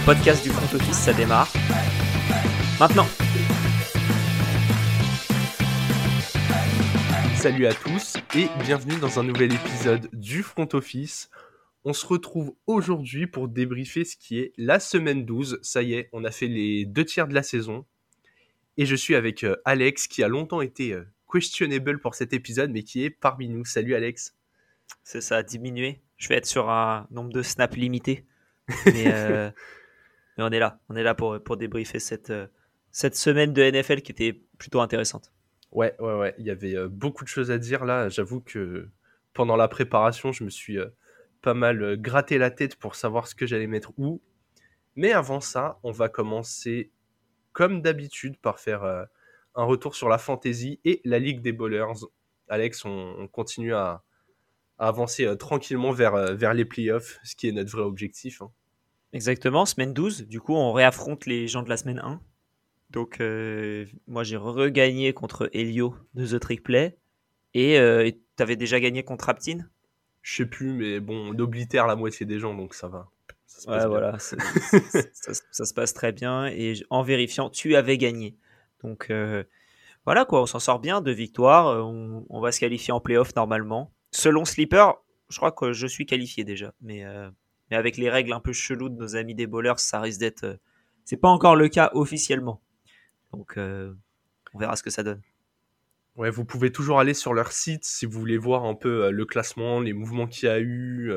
le podcast du front office, ça démarre maintenant. Salut à tous et bienvenue dans un nouvel épisode du front office. On se retrouve aujourd'hui pour débriefer ce qui est la semaine 12. Ça y est, on a fait les 2/3 de la saison. Et je suis avec Alex qui a longtemps été questionable pour cet épisode, mais qui est parmi nous. Salut Alex. C'est ça, diminué. Je vais être sur un nombre de snaps limité. Mais on est là pour débriefer cette semaine de NFL qui était plutôt intéressante. Ouais. Il y avait beaucoup de choses à dire là. J'avoue que pendant la préparation, je me suis pas mal gratté la tête pour savoir ce que j'allais mettre où. Mais avant ça, on va commencer comme d'habitude par faire un retour sur la fantasy et la Ligue des Ballers. Alex, on continue à avancer tranquillement vers les playoffs, ce qui est notre vrai objectif. Hein. Exactement, semaine 12, du coup on réaffronte les gens de la semaine 1. Donc moi j'ai regagné contre Elio de The Trick Play et t'avais déjà gagné contre Aptine. Je sais plus, mais bon, on oblitère la moitié des gens, donc ça va. Ça se passe très bien. Et en vérifiant, tu avais gagné. Donc voilà quoi, on s'en sort bien, 2 victoires. On va se qualifier en play-off normalement. Selon Slipper, je crois que je suis qualifié déjà. Mais avec les règles un peu cheloues de nos amis des ballers, ça risque d'être... c'est pas encore le cas officiellement. Donc on verra ce que ça donne. Ouais, vous pouvez toujours aller sur leur site si vous voulez voir un peu le classement, les mouvements qu'il y a eu.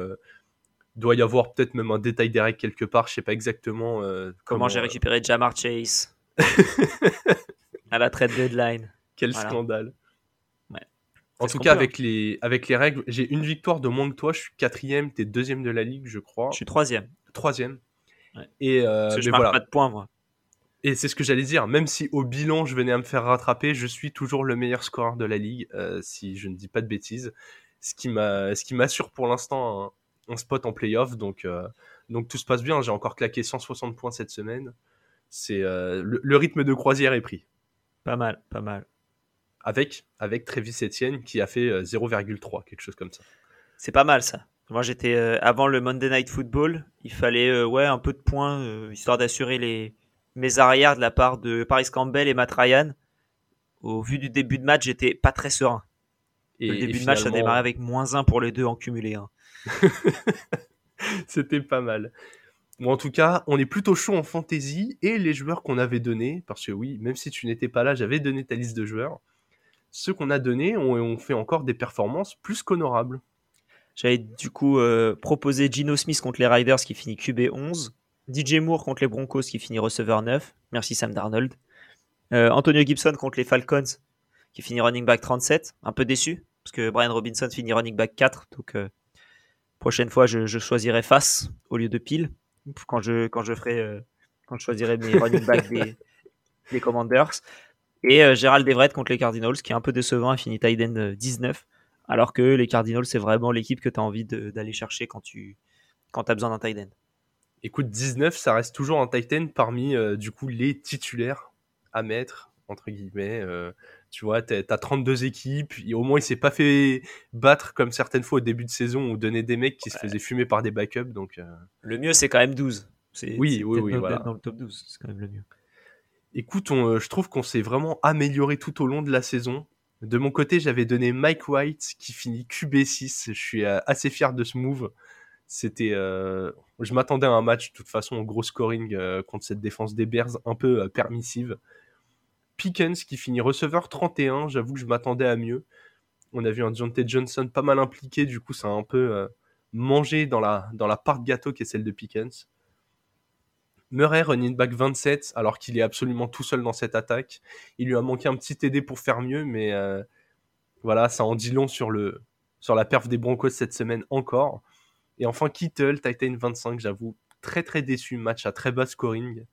Doit y avoir peut-être même un détail des règles quelque part, je sais pas exactement. Comment j'ai récupéré Jamar Chase à la trade deadline. Quel scandale. Ouais. En tout cas, avec les règles, j'ai 1 victoire de moins que toi, je suis 4e, t'es 2e de la ligue, je crois. Je suis 3e. Ouais. Et, parce que je marque pas de points, moi. Et c'est ce que j'allais dire, même si au bilan je venais à me faire rattraper, je suis toujours le meilleur scoreur de la ligue, si je ne dis pas de bêtises, ce qui m'assure pour l'instant un spot en play-off, donc tout se passe bien, j'ai encore claqué 160 points cette semaine, c'est, le rythme de croisière est pris. Pas mal. Avec Travis Etienne qui a fait 0,3, quelque chose comme ça. C'est pas mal ça. Moi, j'étais avant le Monday Night Football, il fallait un peu de points, histoire d'assurer mes arrières de la part de Paris Campbell et Matt Ryan. Au vu du début de match, j'étais pas très serein. Et le début de match, ça démarrait avec -1 pour les deux en cumulé. Hein. C'était pas mal. Bon, en tout cas, on est plutôt chaud en fantasy et les joueurs qu'on avait donnés, parce que oui, même si tu n'étais pas là, j'avais donné ta liste de joueurs. Ceux qu'on a donnés ont fait encore des performances plus qu'honorables. J'avais du coup proposé Gino Smith contre les Riders qui finit QB11. DJ Moore contre les Broncos qui finit receveur 9. Merci Sam Darnold. Antonio Gibson contre les Falcons qui finit running back 37. Un peu déçu parce que Brian Robinson finit running back 4. Donc prochaine fois je choisirai face au lieu de pile quand je choisirai mes running back des Commanders. Et Gérald Devret contre les Cardinals qui est un peu décevant et finit tight end 19. Alors que les Cardinals c'est vraiment l'équipe que tu as envie d'aller chercher quand tu as besoin d'un tight end. Écoute, 19, ça reste toujours un tight end parmi du coup les titulaires à mettre, entre guillemets. Tu vois, t'as 32 équipes. Et au moins, il s'est pas fait battre comme certaines fois au début de saison où donner des mecs qui se faisaient fumer par des backups. Donc, le mieux, c'est quand même 12. C'est voilà. Dans le top 12, c'est quand même le mieux. Écoute, je trouve qu'on s'est vraiment amélioré tout au long de la saison. De mon côté, j'avais donné Mike White qui finit QB6. Je suis assez fier de ce move. C'était je m'attendais à un match de toute façon gros scoring contre cette défense des Bears un peu permissive. Pickens qui finit receveur 31, j'avoue que je m'attendais à mieux. On a vu un Dante Johnson pas mal impliqué, du coup ça a un peu mangé dans la part de gâteau qui est celle de Pickens. Murray running back 27 alors qu'il est absolument tout seul dans cette attaque. Il lui a manqué un petit TD pour faire mieux, mais voilà, ça en dit long sur la perf des Broncos cette semaine encore. Et enfin Kittle, Titan 25, j'avoue, très très déçu, match à très bas scoring.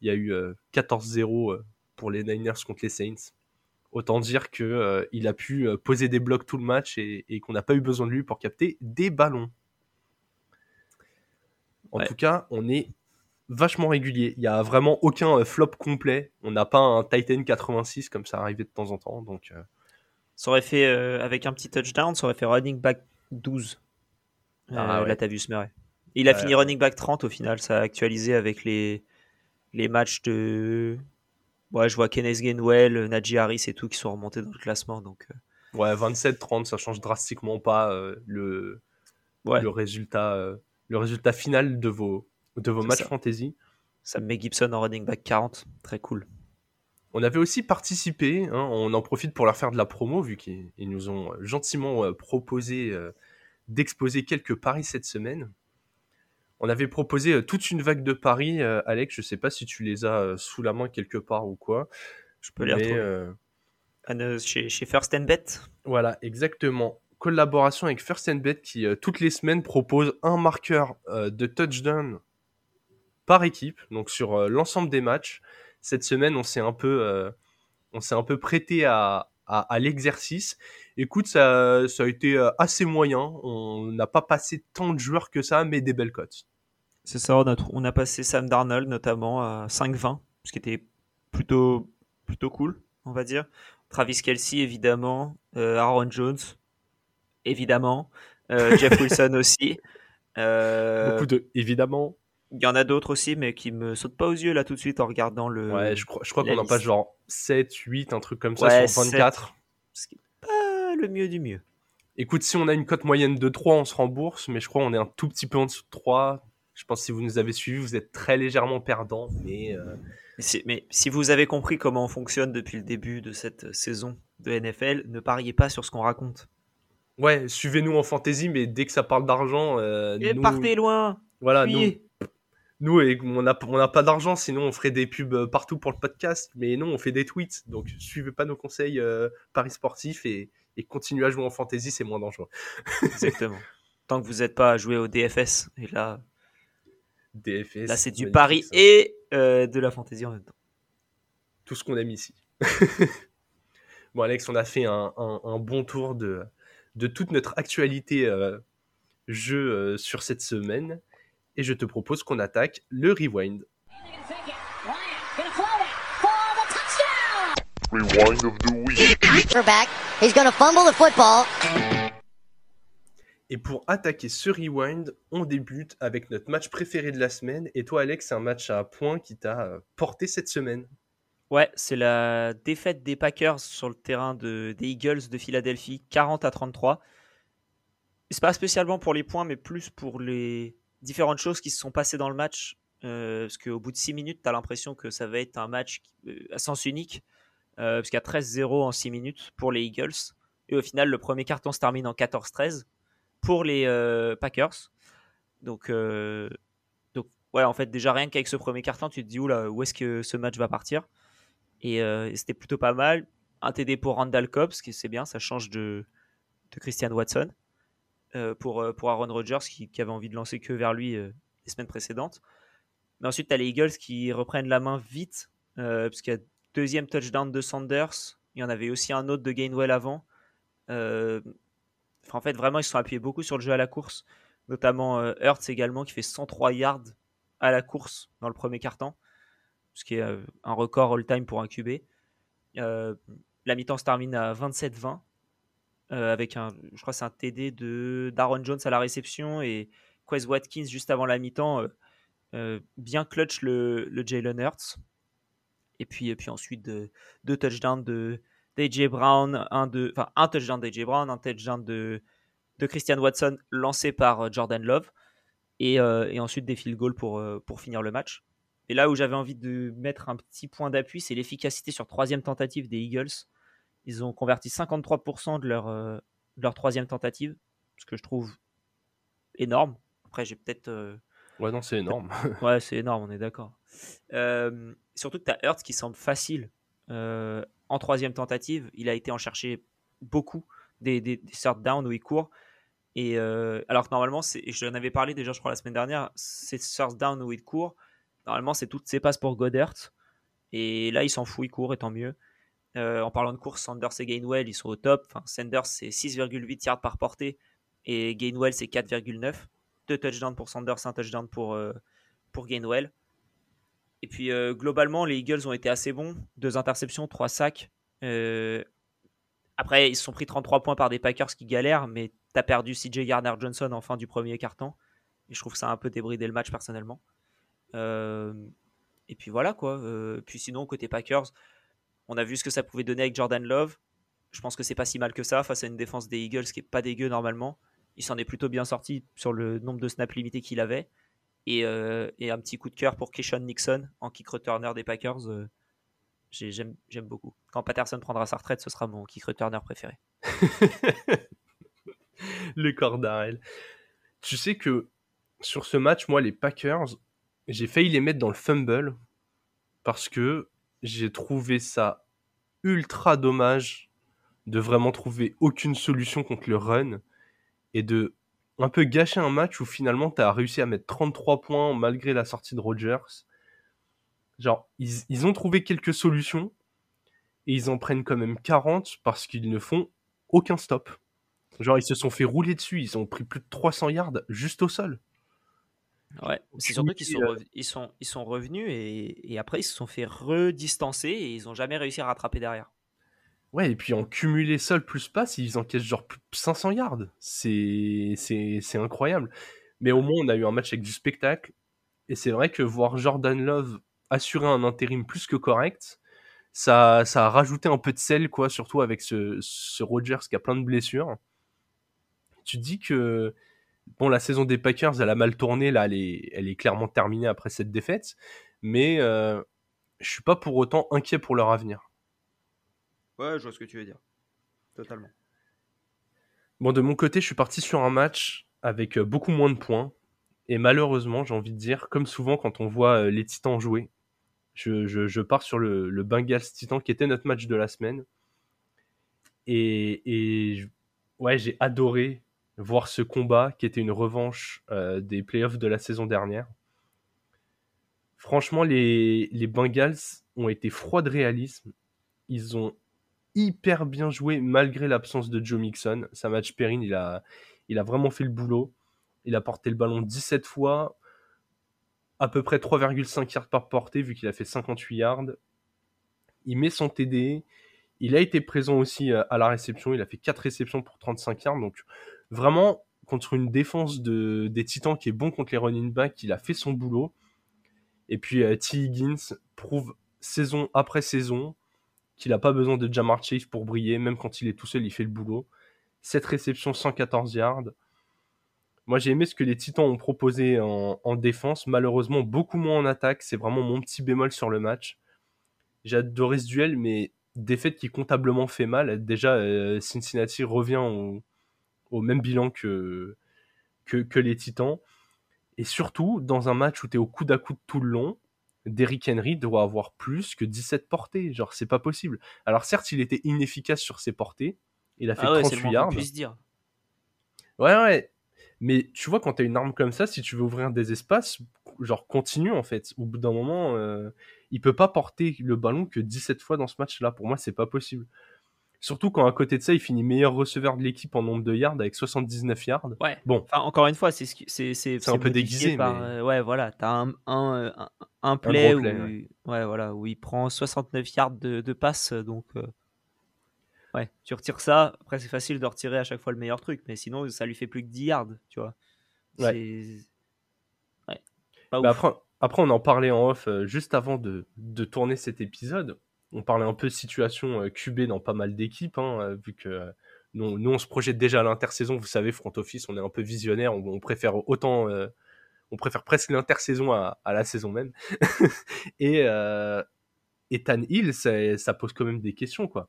Il y a eu 14-0 pour les Niners contre les Saints. Autant dire qu'il a pu poser des blocs tout le match et qu'on n'a pas eu besoin de lui pour capter des ballons. En tout cas, on est vachement régulier. Il n'y a vraiment aucun flop complet. On n'a pas un Titan 86 comme ça arrivait de temps en temps. Donc, ça aurait fait, avec un petit touchdown, ça aurait fait running back 12. Là, t'as vu ce Murray. Et il a fini running back 30 au final. Ça a actualisé avec les matchs de... Ouais, je vois Kenneth Gainwell, Najee Harris et tout qui sont remontés dans le classement. Donc... Ouais, 27-30, ça change drastiquement pas le résultat final de vos matchs fantasy. Ça me met Gibson en running back 40, très cool. On avait aussi participé, hein, on en profite pour leur faire de la promo, vu qu'ils nous ont gentiment proposé d'exposer quelques paris cette semaine. On avait proposé toute une vague de paris, Alex, je ne sais pas si tu les as sous la main quelque part ou quoi. Je peux les retrouver. Chez First and Bet. Voilà, exactement. Collaboration avec First and Bet qui, toutes les semaines, propose un marqueur de touchdown par équipe, donc sur l'ensemble des matchs. Cette semaine, on s'est un peu prêté à l'exercice. Écoute, ça a été assez moyen. On n'a pas passé tant de joueurs que ça, mais des belles cotes. C'est ça, on a passé Sam Darnold notamment à 5,20, ce qui était plutôt cool, on va dire. Travis Kelce, évidemment. Aaron Jones, évidemment. Jeff Wilson aussi. Beaucoup de « évidemment ». Il y en a d'autres aussi, mais qui me sautent pas aux yeux là tout de suite en regardant le. Ouais, je crois qu'on en passe genre 7, 8, un truc comme ça sur 24. 7, ce qui n'est pas le mieux du mieux. Écoute, si on a une cote moyenne de 3, on se rembourse, mais je crois qu'on est un tout petit peu en dessous de 3. Je pense que si vous nous avez suivis, vous êtes très légèrement perdants. Mais si vous avez compris comment on fonctionne depuis le début de cette saison de NFL, ne pariez pas sur ce qu'on raconte. Ouais, suivez-nous en fantasy, mais dès que ça parle d'argent. Partez loin. Voilà, fuyez. Nous, on n'a pas d'argent, sinon on ferait des pubs partout pour le podcast. Mais non, on fait des tweets. Donc, suivez pas nos conseils paris sportifs et continuez à jouer en fantasy, c'est moins dangereux. Exactement. Tant que vous n'êtes pas à jouer au DFS. Et là, c'est du pari et de la fantasy en même temps. Tout ce qu'on aime ici. Bon, Alex, on a fait un bon tour de toute notre actualité jeu sur cette semaine. Et je te propose qu'on attaque le rewind. Rewind of the week. Et pour attaquer ce rewind, on débute avec notre match préféré de la semaine. Et toi, Alex, c'est un match à points qui t'a porté cette semaine. Ouais, c'est la défaite des Packers sur le terrain des Eagles de Philadelphie, 40-33. C'est pas spécialement pour les points, mais plus pour les différentes choses qui se sont passées dans le match, parce qu'au bout de 6 minutes, tu as l'impression que ça va être un match à sens unique, parce qu'il y a 13-0 en 6 minutes pour les Eagles, et au final, le premier carton se termine en 14-13 pour les Packers. Donc, ouais, en fait, déjà rien qu'avec ce premier carton, tu te dis, oula, où est-ce que ce match va partir ? Et c'était plutôt pas mal. Un TD pour Randall Cobb, ce qui c'est bien, ça change de Christian Watson. Pour Aaron Rodgers qui avait envie de lancer que vers lui les semaines précédentes. Mais ensuite, tu as les Eagles qui reprennent la main vite, parce qu'il y a deuxième touchdown de Sanders. Il y en avait aussi un autre de Gainwell avant. En fait, vraiment, ils se sont appuyés beaucoup sur le jeu à la course, notamment Hurts également, qui fait 103 yards à la course dans le premier quart-temps, ce qui est un record all-time pour un QB. La mi-temps se termine à 27-20. Avec je crois que c'est un TD d'Aaron Jones à la réception et Quez Watkins juste avant la mi-temps, bien clutch le Jalen Hurts. Et puis ensuite deux touchdowns de DJ Brown, un touchdown de DJ Brown, un touchdown de Christian Watson lancé par Jordan Love et ensuite des field goals pour finir le match. Et là où j'avais envie de mettre un petit point d'appui, c'est l'efficacité sur troisième tentative des Eagles. Ils ont converti 53% de leur troisième tentative, ce que je trouve énorme. Après, j'ai peut-être... Ouais, non, c'est énorme. Ouais, c'est énorme, on est d'accord. Surtout que tu as Hurts qui semble facile en troisième tentative. Il a été en chercher beaucoup, des third down où il court. Alors que normalement, je l'en avais parlé déjà, je crois, la semaine dernière, ces third down où il court, normalement, c'est toutes ses passes pour Goddard. Et là, il s'en fout, il court, et tant mieux. En parlant de course, Sanders et Gainwell, ils sont au top. Enfin, Sanders, c'est 6,8 yards par portée et Gainwell, c'est 4,9. 2 touchdowns pour Sanders, 1 touchdown pour Gainwell. Et puis, globalement, les Eagles ont été assez bons. 2 interceptions, 3 sacks. Après, ils se sont pris 33 points par des Packers qui galèrent, mais t'as perdu CJ Gardner-Johnson en fin du premier quart-temps. Et je trouve que ça a un peu débridé le match personnellement. Et puis voilà quoi. Puis sinon, côté Packers, on a vu ce que ça pouvait donner avec Jordan Love. Je pense que c'est pas si mal que ça face à une défense des Eagles qui est pas dégueu normalement. Il s'en est plutôt bien sorti sur le nombre de snaps limités qu'il avait. Et un petit coup de cœur pour Keyshawn Nixon en kick returner des Packers. J'aime beaucoup. Quand Patterson prendra sa retraite, ce sera mon kick returner préféré. Le cordarel. Tu sais que sur ce match, moi, les Packers, j'ai failli les mettre dans le fumble parce que j'ai trouvé ça ultra dommage de vraiment trouver aucune solution contre le run et de un peu gâcher un match où finalement t'as réussi à mettre 33 points malgré la sortie de Rodgers. Genre, ils ont trouvé quelques solutions et ils en prennent quand même 40 parce qu'ils ne font aucun stop. Genre, ils se sont fait rouler dessus, ils ont pris plus de 300 yards juste au sol. Ouais, c'est surtout qu'ils sont revenus et après ils se sont fait redistancer et ils n'ont jamais réussi à rattraper derrière. Ouais, et puis en cumulé sol plus passe, ils encaissent genre plus de 500 yards. C'est incroyable. Mais au moins, on a eu un match avec du spectacle. Et c'est vrai que voir Jordan Love assurer un intérim plus que correct, ça a rajouté un peu de sel, quoi, surtout avec ce Rodgers qui a plein de blessures. Tu dis que bon, la saison des Packers, elle a mal tourné, là, elle est clairement terminée après cette défaite, mais je suis pas pour autant inquiet pour leur avenir. Ouais, je vois ce que tu veux dire, totalement. Bon, de mon côté, je suis parti sur un match avec beaucoup moins de points, et malheureusement, j'ai envie de dire, comme souvent quand on voit les Titans jouer, je pars sur le Bengals-Titans qui était notre match de la semaine, et ouais, j'ai adoré voir ce combat qui était une revanche des playoffs de la saison dernière. Franchement, les Bengals ont été froids de réalisme. Ils ont hyper bien joué malgré l'absence de Joe Mixon. Samad Perrine, il a vraiment fait le boulot. Il a porté le ballon 17 fois, à peu près 3,5 yards par portée vu qu'il a fait 58 yards. Il met son TD. Il a été présent aussi à la réception. Il a fait 4 réceptions pour 35 yards. Donc vraiment, contre une défense des Titans qui est bon contre les running backs, il a fait son boulot. Et puis T. Higgins prouve saison après saison qu'il n'a pas besoin de Jamar Chase pour briller. Même quand il est tout seul, il fait le boulot. 7 réceptions, 114 yards. Moi, j'ai aimé ce que les Titans ont proposé en défense. Malheureusement, beaucoup moins en attaque. C'est vraiment mon petit bémol sur le match. J'ai adoré ce duel, mais défaite qui comptablement fait mal. Déjà, Cincinnati revient au même bilan que les Titans. Et surtout, dans un match où tu es au coude à coude tout le long, Derrick Henry doit avoir plus que 17 portées. Genre, c'est pas possible. Alors certes, il était inefficace sur ses portées. Il a fait 38 yards. Ouais. Mais tu vois, quand tu as une arme comme ça, si tu veux ouvrir des espaces, genre continue en fait. Au bout d'un moment, il peut pas porter le ballon que 17 fois dans ce match-là. Pour moi, c'est pas possible. Surtout quand à côté de ça, il finit meilleur receveur de l'équipe en nombre de yards avec 79 yards. Ouais. Bon. Enfin, encore une fois, c'est un peu déguisé. Par, mais... ouais, voilà. T'as un play, ouais. Ouais, voilà, où il prend 69 yards de passe. Donc, ouais, tu retires ça. Après, c'est facile de retirer à chaque fois le meilleur truc. Mais sinon, ça lui fait plus que 10 yards, tu vois. Ouais. Ouais. Bah après, on en parlait en off juste avant de tourner cet épisode. On parlait un peu de situation QB dans pas mal d'équipes, hein, vu que nous, on se projette déjà à l'intersaison. Vous savez, front office, on est un peu visionnaire. On préfère presque l'intersaison à la saison même. Et Tannehill, ça pose quand même des questions, quoi.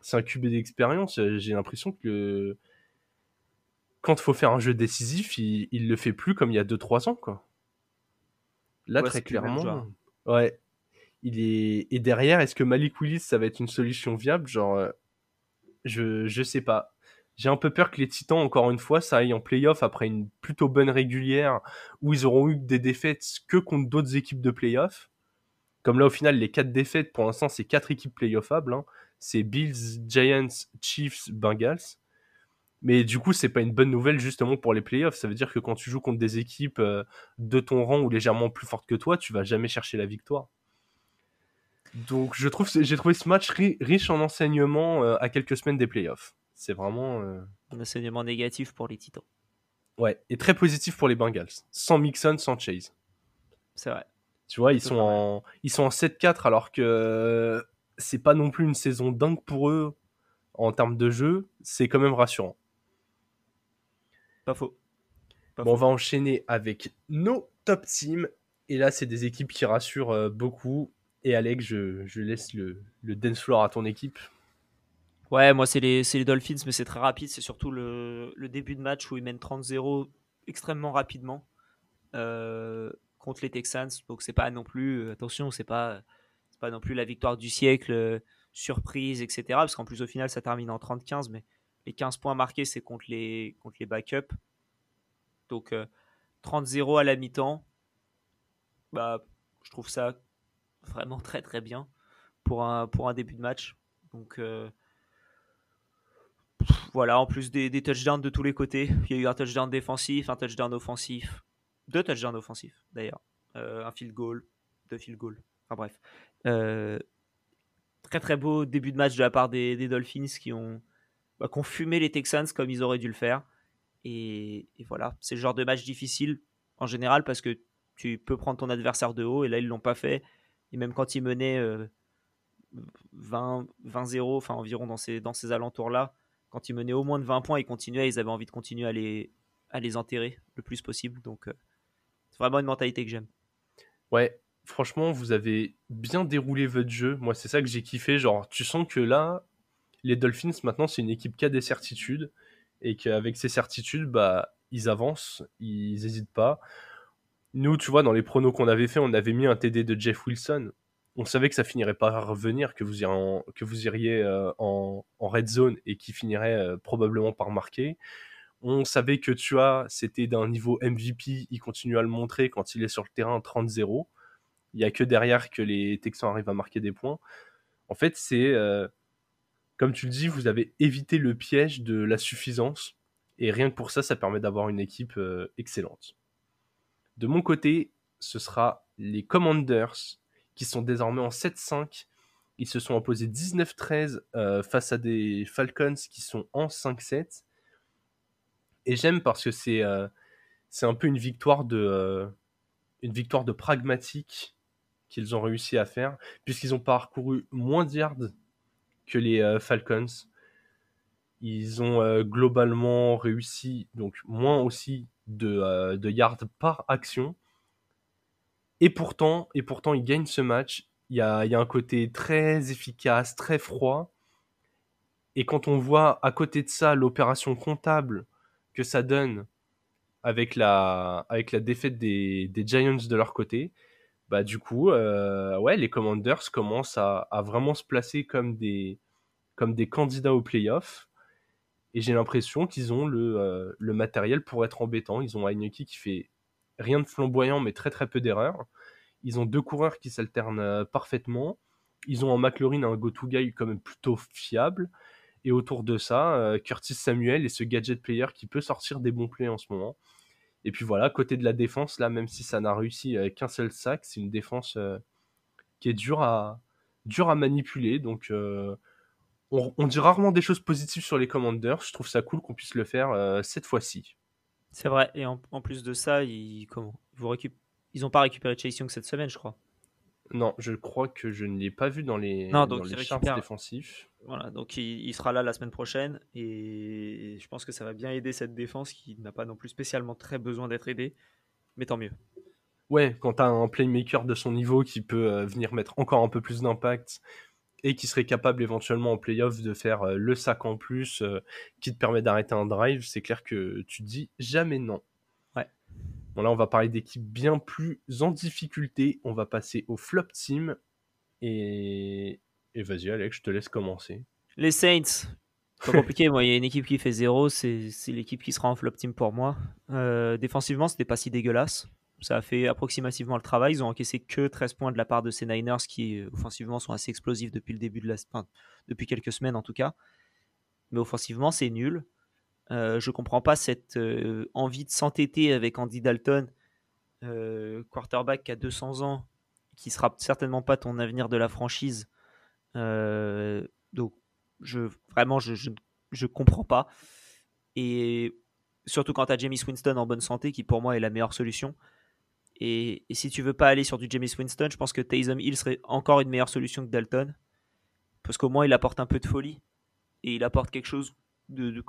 C'est un QB d'expérience. J'ai l'impression que quand il faut faire un jeu décisif, il ne le fait plus comme il y a 2-3 ans, quoi. Là, ouais, très clairement. Ouais. Et derrière, est-ce que Malik Willis, ça va être une solution viable ? Genre, je sais pas. J'ai un peu peur que les Titans, encore une fois, ça aille en play-off après une plutôt bonne régulière où ils auront eu des défaites que contre d'autres équipes de play-off. Comme là, au final, les 4 défaites, pour l'instant, c'est 4 équipes play-offables. Hein. C'est Bills, Giants, Chiefs, Bengals. Mais du coup, c'est pas une bonne nouvelle justement pour les playoffs. Ça veut dire que quand tu joues contre des équipes de ton rang ou légèrement plus fortes que toi, tu vas jamais chercher la victoire. Donc j'ai trouvé ce match riche en enseignements à quelques semaines des playoffs. C'est vraiment un enseignement négatif pour les Titans. Ouais, et très positif pour les Bengals. Sans Mixon, sans Chase. C'est vrai. Tu vois, ils sont en 7-4 alors que c'est pas non plus une saison dingue pour eux en termes de jeu. C'est quand même rassurant. Pas faux. Bon, on va enchaîner avec nos top teams. Et là, c'est des équipes qui rassurent beaucoup. Et Alex, je laisse le dance floor à ton équipe. Ouais, moi, c'est les Dolphins, mais c'est très rapide. C'est surtout le début de match où ils mènent 30-0 extrêmement rapidement contre les Texans. Donc, c'est pas non plus, attention, c'est pas non plus la victoire du siècle, surprise, etc. Parce qu'en plus, au final, ça termine en 30-15. Mais les 15 points marqués, c'est contre les backups. Donc, 30-0 à la mi-temps, bah, je trouve ça vraiment très très bien pour un début de match. Donc, voilà, en plus des touchdowns de tous les côtés. Il y a eu un touchdown défensif, un touchdown offensif, deux touchdowns offensifs d'ailleurs, un field goal, deux field goals. Enfin bref, très très beau début de match de la part des Dolphins qui ont fumé les Texans comme ils auraient dû le faire. Et voilà, c'est le genre de match difficile en général parce que tu peux prendre ton adversaire de haut et là ils l'ont pas fait. Et même quand ils menaient 20-0, enfin environ dans ces alentours-là, quand ils menaient au moins de 20 points, ils continuaient, ils avaient envie de continuer à les enterrer le plus possible. Donc c'est vraiment une mentalité que j'aime. Ouais, franchement, vous avez bien déroulé votre jeu. Moi, c'est ça que j'ai kiffé. Genre, tu sens que là, les Dolphins, maintenant, c'est une équipe qui a des certitudes. Et qu'avec ces certitudes, bah, ils avancent, ils n'hésitent pas. Nous, tu vois, dans les pronos qu'on avait fait, on avait mis un TD de Jeff Wilson. On savait que ça finirait par revenir, que vous iriez en red zone et qu'il finirait probablement par marquer. On savait que Tua, c'était d'un niveau MVP, il continue à le montrer quand il est sur le terrain 30-0. Il n'y a que derrière que les Texans arrivent à marquer des points. En fait, c'est... Comme tu le dis, vous avez évité le piège de la suffisance. Et rien que pour ça, ça permet d'avoir une équipe excellente. De mon côté, ce sera les Commanders, qui sont désormais en 7-5. Ils se sont imposés 19-13 face à des Falcons qui sont en 5-7. Et j'aime parce que c'est un peu une victoire de pragmatique qu'ils ont réussi à faire, puisqu'ils ont parcouru moins de yards que les Falcons. Ils ont globalement réussi donc moins aussi de yards par action, et pourtant ils gagnent ce match. Il y a un côté très efficace, très froid, et quand on voit à côté de ça l'opération comptable que ça donne avec la défaite des Giants de leur côté, bah du coup, ouais, les Commanders commencent à vraiment se placer comme des candidats aux playoffs. Et j'ai l'impression qu'ils ont le matériel pour être embêtants. Ils ont Heineke qui fait rien de flamboyant, mais très très peu d'erreurs. Ils ont deux coureurs qui s'alternent parfaitement. Ils ont en McLaurin un go-to-guy quand même plutôt fiable. Et autour de ça, Curtis Samuel et ce gadget player qui peut sortir des bons plays en ce moment. Et puis voilà, côté de la défense, là, même si ça n'a réussi qu'un seul sac, c'est une défense qui est dure à manipuler. Donc, on dit rarement des choses positives sur les Commanders. Je trouve ça cool qu'on puisse le faire cette fois-ci. C'est vrai. Et en plus de ça, ils n'ont pas récupéré Chase Young cette semaine, je crois. Non, je crois que je ne l'ai pas vu dans les charts défensifs. Voilà, donc il sera là la semaine prochaine et je pense que ça va bien aider cette défense qui n'a pas non plus spécialement très besoin d'être aidée, mais tant mieux. Ouais, quand tu as un playmaker de son niveau qui peut venir mettre encore un peu plus d'impact et qui serait capable éventuellement en playoff de faire le sac en plus qui te permet d'arrêter un drive, c'est clair que tu te dis jamais non. Bon, là, on va parler d'équipes bien plus en difficulté. On va passer au flop team. Et vas-y, Alex, je te laisse commencer. Les Saints. Pas compliqué. Moi, il y a une équipe qui fait 0. C'est l'équipe qui sera en flop team pour moi. Défensivement, c'était pas si dégueulasse. Ça a fait approximativement le travail. Ils ont encaissé que 13 points de la part de ces Niners qui, offensivement, sont assez explosifs depuis le début de la semaine. Enfin, depuis quelques semaines, en tout cas. Mais offensivement, c'est nul. Je comprends pas cette envie de s'entêter avec Andy Dalton, quarterback qui a 200 ans, qui sera certainement pas ton avenir de la franchise. Donc, je comprends pas. Et Surtout quand tu as James Winston en bonne santé, qui pour moi est la meilleure solution. Et si tu veux pas aller sur du James Winston, je pense que Taysom Hill serait encore une meilleure solution que Dalton. Parce qu'au moins, il apporte un peu de folie. Et il apporte quelque chose de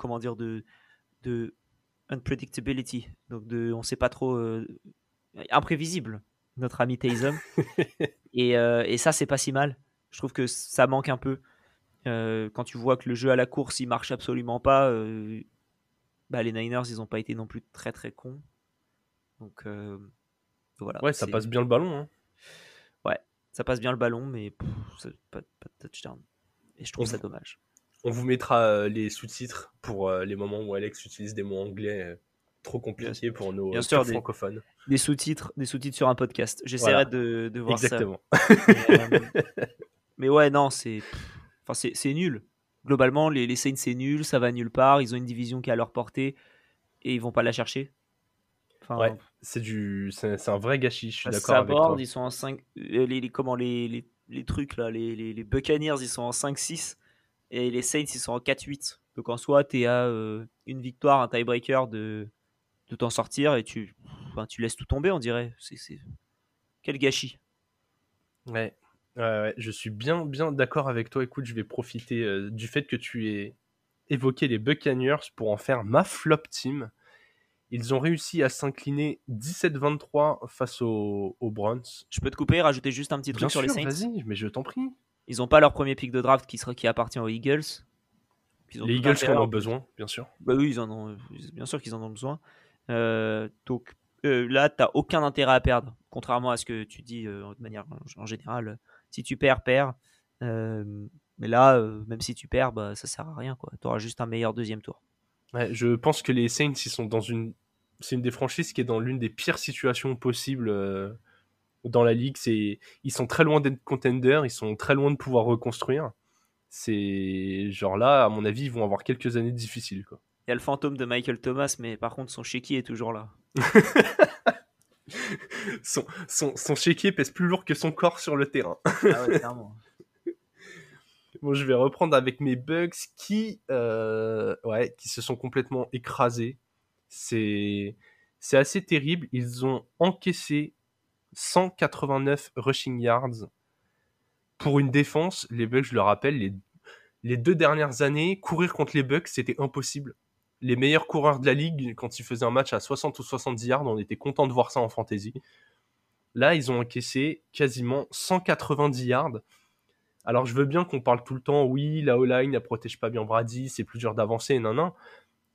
unpredictability. Donc, on ne sait pas trop... imprévisible, notre ami Taysom. Et ça, c'est pas si mal. Je trouve que ça manque un peu. Quand tu vois que le jeu à la course, il marche absolument pas... les Niners, ils n'ont pas été non plus très très cons. Donc voilà. Ouais, ça passe bien le ballon. Hein. Ouais, ça passe bien le ballon, mais c'est pas de touchdown. Et je trouve ça dommage. On vous mettra les sous-titres pour les moments où Alex utilise des mots anglais trop compliqués pour nos francophones. Des sous-titres sur un podcast. J'essaierai de voir ça. Exactement. Mais ouais, non, c'est nul. Globalement, les Saints, c'est nul, ça va nulle part. Ils ont une division qui est à leur portée et ils vont pas la chercher. Enfin, ouais, c'est un vrai gâchis, je suis d'accord avec toi. Ils sont en 5, les trucs là, les Buccaneers, ils sont en 5-6 et les Saints, ils sont en 4-8. Donc en soi, tu es à une victoire, un tiebreaker de t'en sortir et tu laisses tout tomber, on dirait. Quel gâchis. Ouais. Ouais, je suis bien d'accord avec toi. Écoute, je vais profiter du fait que tu aies évoqué les Buccaneers pour en faire ma flop team. Ils ont réussi à s'incliner 17-23 face aux Browns. Je peux te couper et rajouter juste un petit truc sur les Saints. Vas-y, mais je t'en prie. Ils n'ont pas leur premier pick de draft qui appartient aux Eagles. Les Eagles en ont besoin, bien sûr. Bah oui, bien sûr qu'ils en ont besoin. Donc là, tu n'as aucun intérêt à perdre, contrairement à ce que tu dis de manière en général. Si tu perds. Mais là, même si tu perds, ça sert à rien. Tu auras juste un meilleur deuxième tour. Ouais, je pense que les Saints, ils sont dans une... C'est une des franchises qui est dans l'une des pires situations possibles dans la Ligue. Ils sont très loin d'être contenders. Ils sont très loin de pouvoir reconstruire. C'est genre là, à mon avis, ils vont avoir quelques années difficiles. Il y a le fantôme de Michael Thomas, mais par contre, son chéquier est toujours là. Son chéquier pèse plus lourd que son corps sur le terrain. Ah ouais, clairement. Bon, je vais reprendre avec mes Bucks qui se sont complètement écrasés. C'est assez terrible. Ils ont encaissé 189 rushing yards pour une défense. Les Bucks, je le rappelle, les deux dernières années, courir contre les Bucks, c'était impossible. Les meilleurs coureurs de la ligue, quand ils faisaient un match à 60 ou 70 yards, on était content de voir ça en fantasy. Là, ils ont encaissé quasiment 190 yards. Alors, je veux bien qu'on parle tout le temps, oui, la O-line ne protège pas bien Brady, c'est plus dur d'avancer, non.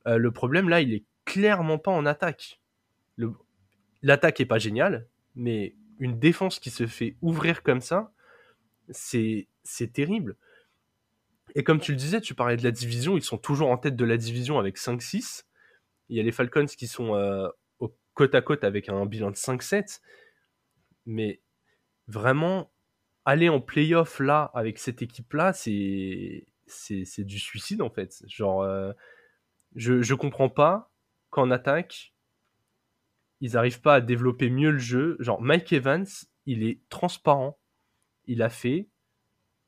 Le problème, là, il est clairement pas en attaque. L'attaque n'est pas géniale, mais une défense qui se fait ouvrir comme ça, c'est terrible. Et comme tu le disais, tu parlais de la division, ils sont toujours en tête de la division avec 5-6. Il y a les Falcons qui sont côte à côte avec un bilan de 5-7. Mais vraiment, aller en play-off là, avec cette équipe-là, c'est du suicide en fait. Genre, je comprends pas qu'en attaque, ils n'arrivent pas à développer mieux le jeu. Genre, Mike Evans, il est transparent. Il a fait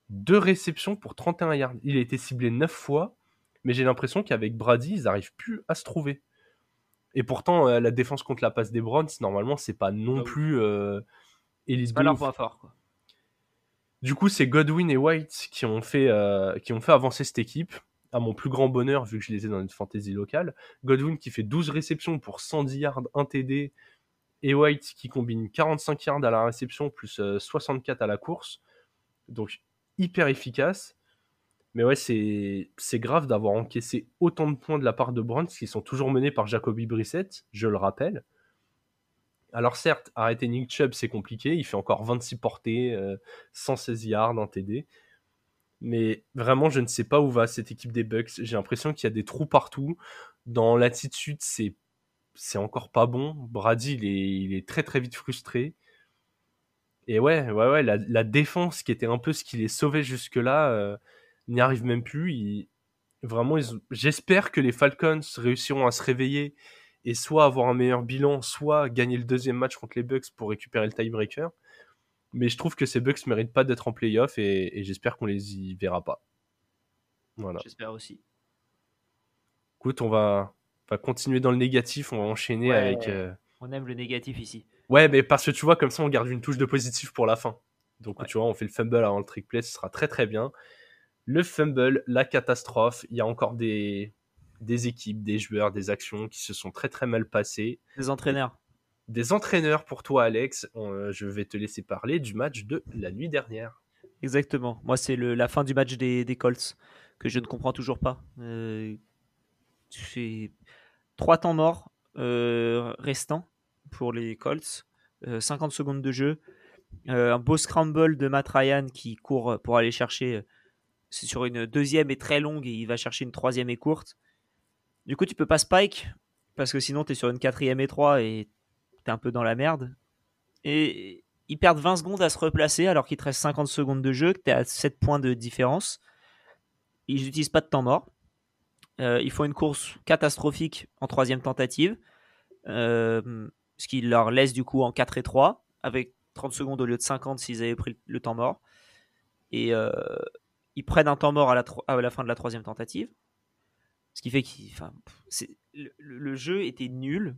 2 réceptions pour 31 yards. Il a été ciblé 9 fois, mais j'ai l'impression qu'avec Brady, ils n'arrivent plus à se trouver. Et pourtant, la défense contre la passe des Browns, normalement, c'est pas non plus Elite Blue. Pas fort, quoi. Du coup, c'est Godwin et White qui ont fait avancer cette équipe, à mon plus grand bonheur, vu que je les ai dans une fantasy locale. Godwin qui fait 12 réceptions pour 110 yards, 1 TD, et White qui combine 45 yards à la réception, plus 64 à la course. Donc, hyper efficace, mais ouais, c'est grave d'avoir encaissé autant de points de la part de Browns qui sont toujours menés par Jacoby Brissett, je le rappelle. Alors certes, arrêter Nick Chubb, c'est compliqué, il fait encore 26 portées, 116 yards, un TD, mais vraiment, je ne sais pas où va cette équipe des Bucks, j'ai l'impression qu'il y a des trous partout, dans l'attitude, c'est encore pas bon, Brady, il est très très vite frustré. Et ouais, la défense qui était un peu ce qui les sauvait jusque-là n'y arrive même plus. J'espère que les Falcons réussiront à se réveiller et soit avoir un meilleur bilan, soit gagner le deuxième match contre les Bucks pour récupérer le tiebreaker. Mais je trouve que ces Bucks ne méritent pas d'être en play-off et j'espère qu'on les y verra pas. Voilà. J'espère aussi. Écoute, on va On va continuer dans le négatif, on va enchaîner avec... On aime le négatif ici. Ouais, mais parce que tu vois, comme ça, on garde une touche de positif pour la fin. Donc, tu vois, on fait le fumble avant le trick play, ce sera très très bien. Le fumble, la catastrophe, il y a encore des équipes, des joueurs, des actions qui se sont très très mal passées. Des entraîneurs. Des entraîneurs pour toi, Alex. Je vais te laisser parler du match de la nuit dernière. Exactement. Moi, c'est la fin du match des Colts que je ne comprends toujours pas. C'est 3 temps morts restants pour les Colts. 50 secondes de jeu. Un beau scramble de Matt Ryan qui court pour aller chercher... C'est sur une 2e et très longue et il va chercher une 3e et courte. Du coup, tu peux pas spike parce que sinon, tu es sur une 4e et 3 et tu es un peu dans la merde. Et ils perdent 20 secondes à se replacer alors qu'il te reste 50 secondes de jeu, que tu es à 7 points de différence. Ils n'utilisent pas de temps mort. Ils font une course catastrophique en 3e tentative, ce qui leur laisse du coup en 4 et 3 avec 30 secondes au lieu de 50 s'ils avaient pris le temps mort. Et... ils prennent un temps mort à la fin de la 3e tentative. Ce qui fait le jeu était nul.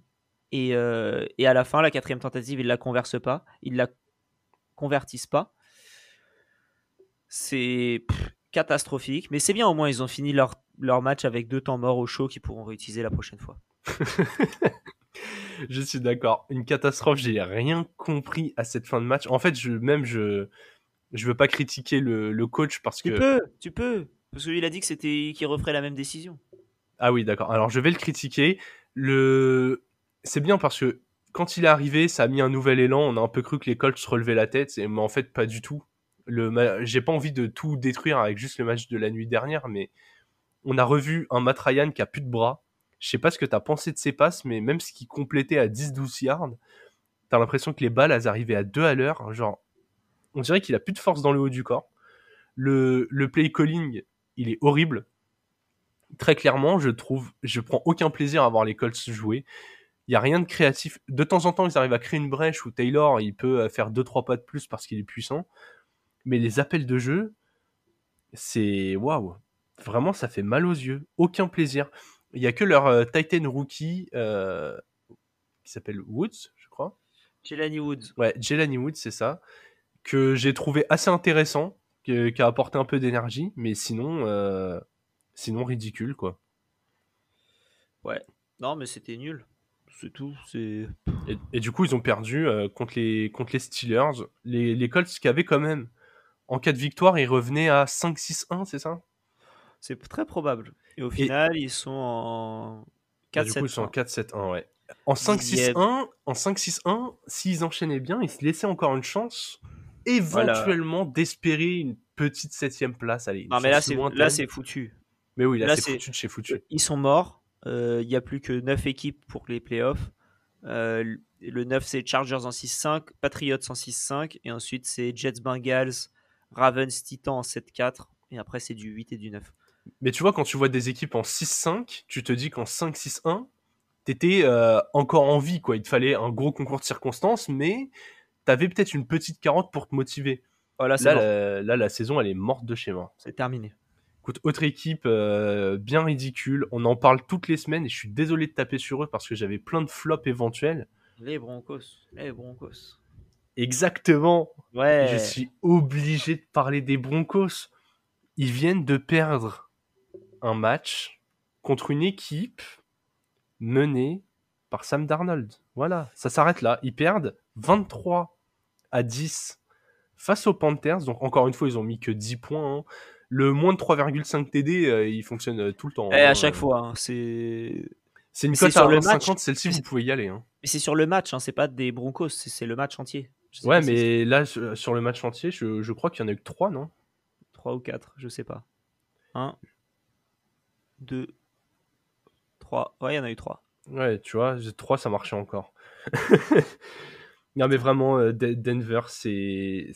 Et à la fin, la 4e tentative, ils ne la convertissent pas. C'est catastrophique. Mais c'est bien, au moins, ils ont fini leur match avec 2 temps morts au chaud qu'ils pourront réutiliser la prochaine fois. Je suis d'accord. Une catastrophe, j'ai rien compris à cette fin de match. En fait, je veux pas critiquer le coach parce que... Tu peux. Parce qu'il a dit qu'il referait la même décision. Ah oui, d'accord. Alors, je vais le critiquer. C'est bien parce que quand il est arrivé, ça a mis un nouvel élan. On a un peu cru que les Colts se relevaient la tête. Mais en fait, pas du tout. J'ai pas envie de tout détruire avec juste le match de la nuit dernière, mais on a revu un Matt Ryan qui a plus de bras. Je sais pas ce que t'as pensé de ses passes, mais même ce qui complétait à 10-12 yards, t'as l'impression que les balles, elles arrivaient à 2 à l'heure. Genre... on dirait qu'il a plus de force dans le haut du corps. Le play calling, il est horrible. Très clairement, je trouve, je prends aucun plaisir à voir les Colts jouer. Il n'y a rien de créatif. De temps en temps, ils arrivent à créer une brèche où Taylor, il peut faire 2-3 pas de plus parce qu'il est puissant. Mais les appels de jeu, c'est waouh. Vraiment, ça fait mal aux yeux. Aucun plaisir. Il n'y a que leur Titan rookie qui s'appelle Woods, je crois. Jelani Woods. Ouais, Jelani Woods, c'est ça. Que j'ai trouvé assez intéressant, qui a apporté un peu d'énergie, mais sinon ridicule, quoi. Ouais, non, mais c'était nul. C'est tout. Et du coup, ils ont perdu contre les Steelers. Les Colts qui avaient quand même, en cas de victoire, ils revenaient à 5-6-1, c'est ça ? C'est très probable. Et au final, ils sont en 4-7-1. Du coup, ils sont en 4-7-1, ouais. En 5-6-1, s'ils enchaînaient bien, ils se laissaient encore une chance... éventuellement d'espérer une petite 7e place. Allez, non, mais là c'est foutu. Mais oui, là c'est foutu de chez foutu. Ils sont morts. Il n'y a plus que 9 équipes pour les playoffs. Le 9, c'est Chargers en 6-5, Patriots en 6-5, et ensuite c'est Jets, Bengals, Ravens, Titans en 7-4, et après c'est du 8 et du 9. Mais tu vois, quand tu vois des équipes en 6-5, tu te dis qu'en 5-6-1, t'étais encore en vie, quoi. Il te fallait un gros concours de circonstances, mais... t'avais peut-être une petite carotte pour te motiver. Oh là, la saison, elle est morte de chez moi. C'est terminé. Écoute, autre équipe bien ridicule. On en parle toutes les semaines et je suis désolé de taper sur eux parce que j'avais plein de flops éventuels. Les Broncos. Exactement. Ouais. Je suis obligé de parler des Broncos. Ils viennent de perdre un match contre une équipe menée par Sam Darnold. Voilà, ça s'arrête là. Ils perdent 23-10 face aux Panthers. Donc encore une fois, ils ont mis que 10 points. Hein. Le moins de 3,5 TD, il fonctionne tout le temps. Et à chaque fois, hein, c'est une cote à 1,50. Celle-ci, vous pouvez y aller. Hein. Mais c'est sur le match, hein, c'est pas des Broncos, c'est le match entier. Ouais, mais là, sur le match entier, je crois qu'il y en a eu que 3, non ? 3 ou 4, je sais pas. 1, 2, 3. Ouais, il y en a eu 3. Ouais, tu vois, 3, ça marchait encore. Non, mais vraiment, Denver, c'est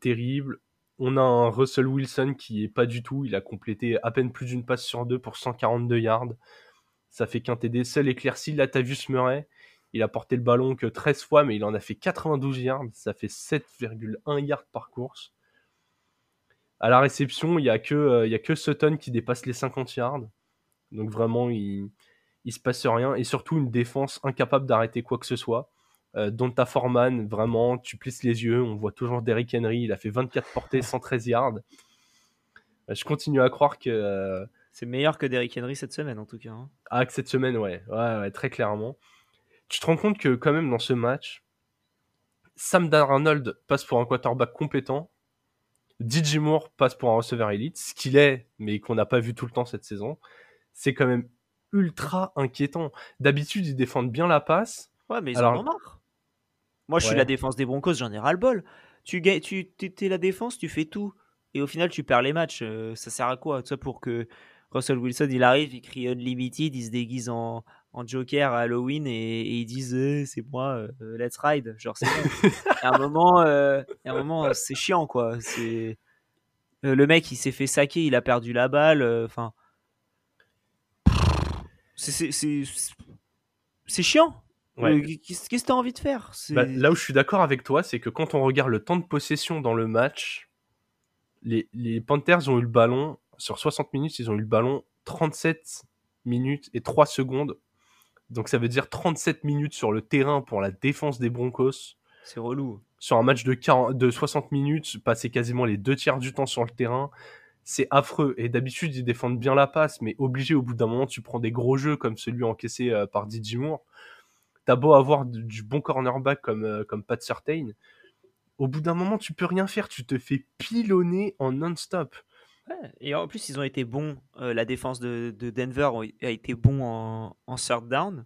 terrible. On a un Russell Wilson qui est pas du tout. Il a complété à peine plus d'une passe sur 2 pour 142 yards. Ça fait qu'un TD. Seul éclairci, Latavius Murray. Il a porté le ballon que 13 fois, mais il en a fait 92 yards. Ça fait 7,1 yards par course. À la réception, il n'y a que Sutton qui dépasse les 50 yards. Donc vraiment, il se passe rien, et surtout une défense incapable d'arrêter quoi que ce soit. Donta Foreman, vraiment, tu plisses les yeux, on voit toujours Derrick Henry, il a fait 24 portées, 113 yards. Je continue à croire que... C'est meilleur que Derrick Henry cette semaine, en tout cas. Hein. Ah, que cette semaine, ouais, très clairement. Tu te rends compte que, quand même, dans ce match, Sam Darnold passe pour un quarterback compétent, DJ Moore passe pour un receveur élite, ce qu'il est, mais qu'on n'a pas vu tout le temps cette saison. C'est quand même ultra inquiétant. D'habitude, ils défendent bien la passe. Ouais, mais ils en ont marre. Moi, je suis la défense des Broncos, j'en ai ras-le-bol. T'es la défense, tu fais tout. Et au final, tu perds les matchs. Ça sert à quoi? Toi, pour que Russell Wilson, il arrive, il crie Unlimited, il se déguise en Joker à Halloween et ils disent c'est moi, let's ride. Genre, c'est bon. À un moment, c'est chiant, quoi. C'est... le mec, il s'est fait saquer, il a perdu la balle. Enfin, c'est chiant. Ouais. Qu'est-ce que t'as envie de faire? Bah, là où je suis d'accord avec toi, c'est que quand on regarde le temps de possession dans le match, les Panthers ont eu le ballon sur 60 minutes, ils ont eu le ballon 37 minutes et 3 secondes. Donc ça veut dire 37 minutes sur le terrain pour la défense des Broncos. C'est relou. Sur un match de 60 minutes, passer quasiment les 2/3 du temps sur le terrain, c'est affreux. Et d'habitude, ils défendent bien la passe, mais obligé, au bout d'un moment, tu prends des gros jeux comme celui encaissé par DJ Moore. T'as beau avoir du bon cornerback comme Pat Surtain, au bout d'un moment, tu peux rien faire. Tu te fais pilonner en non-stop. Ouais, et en plus, ils ont été bons. La défense de Denver a été bon en third down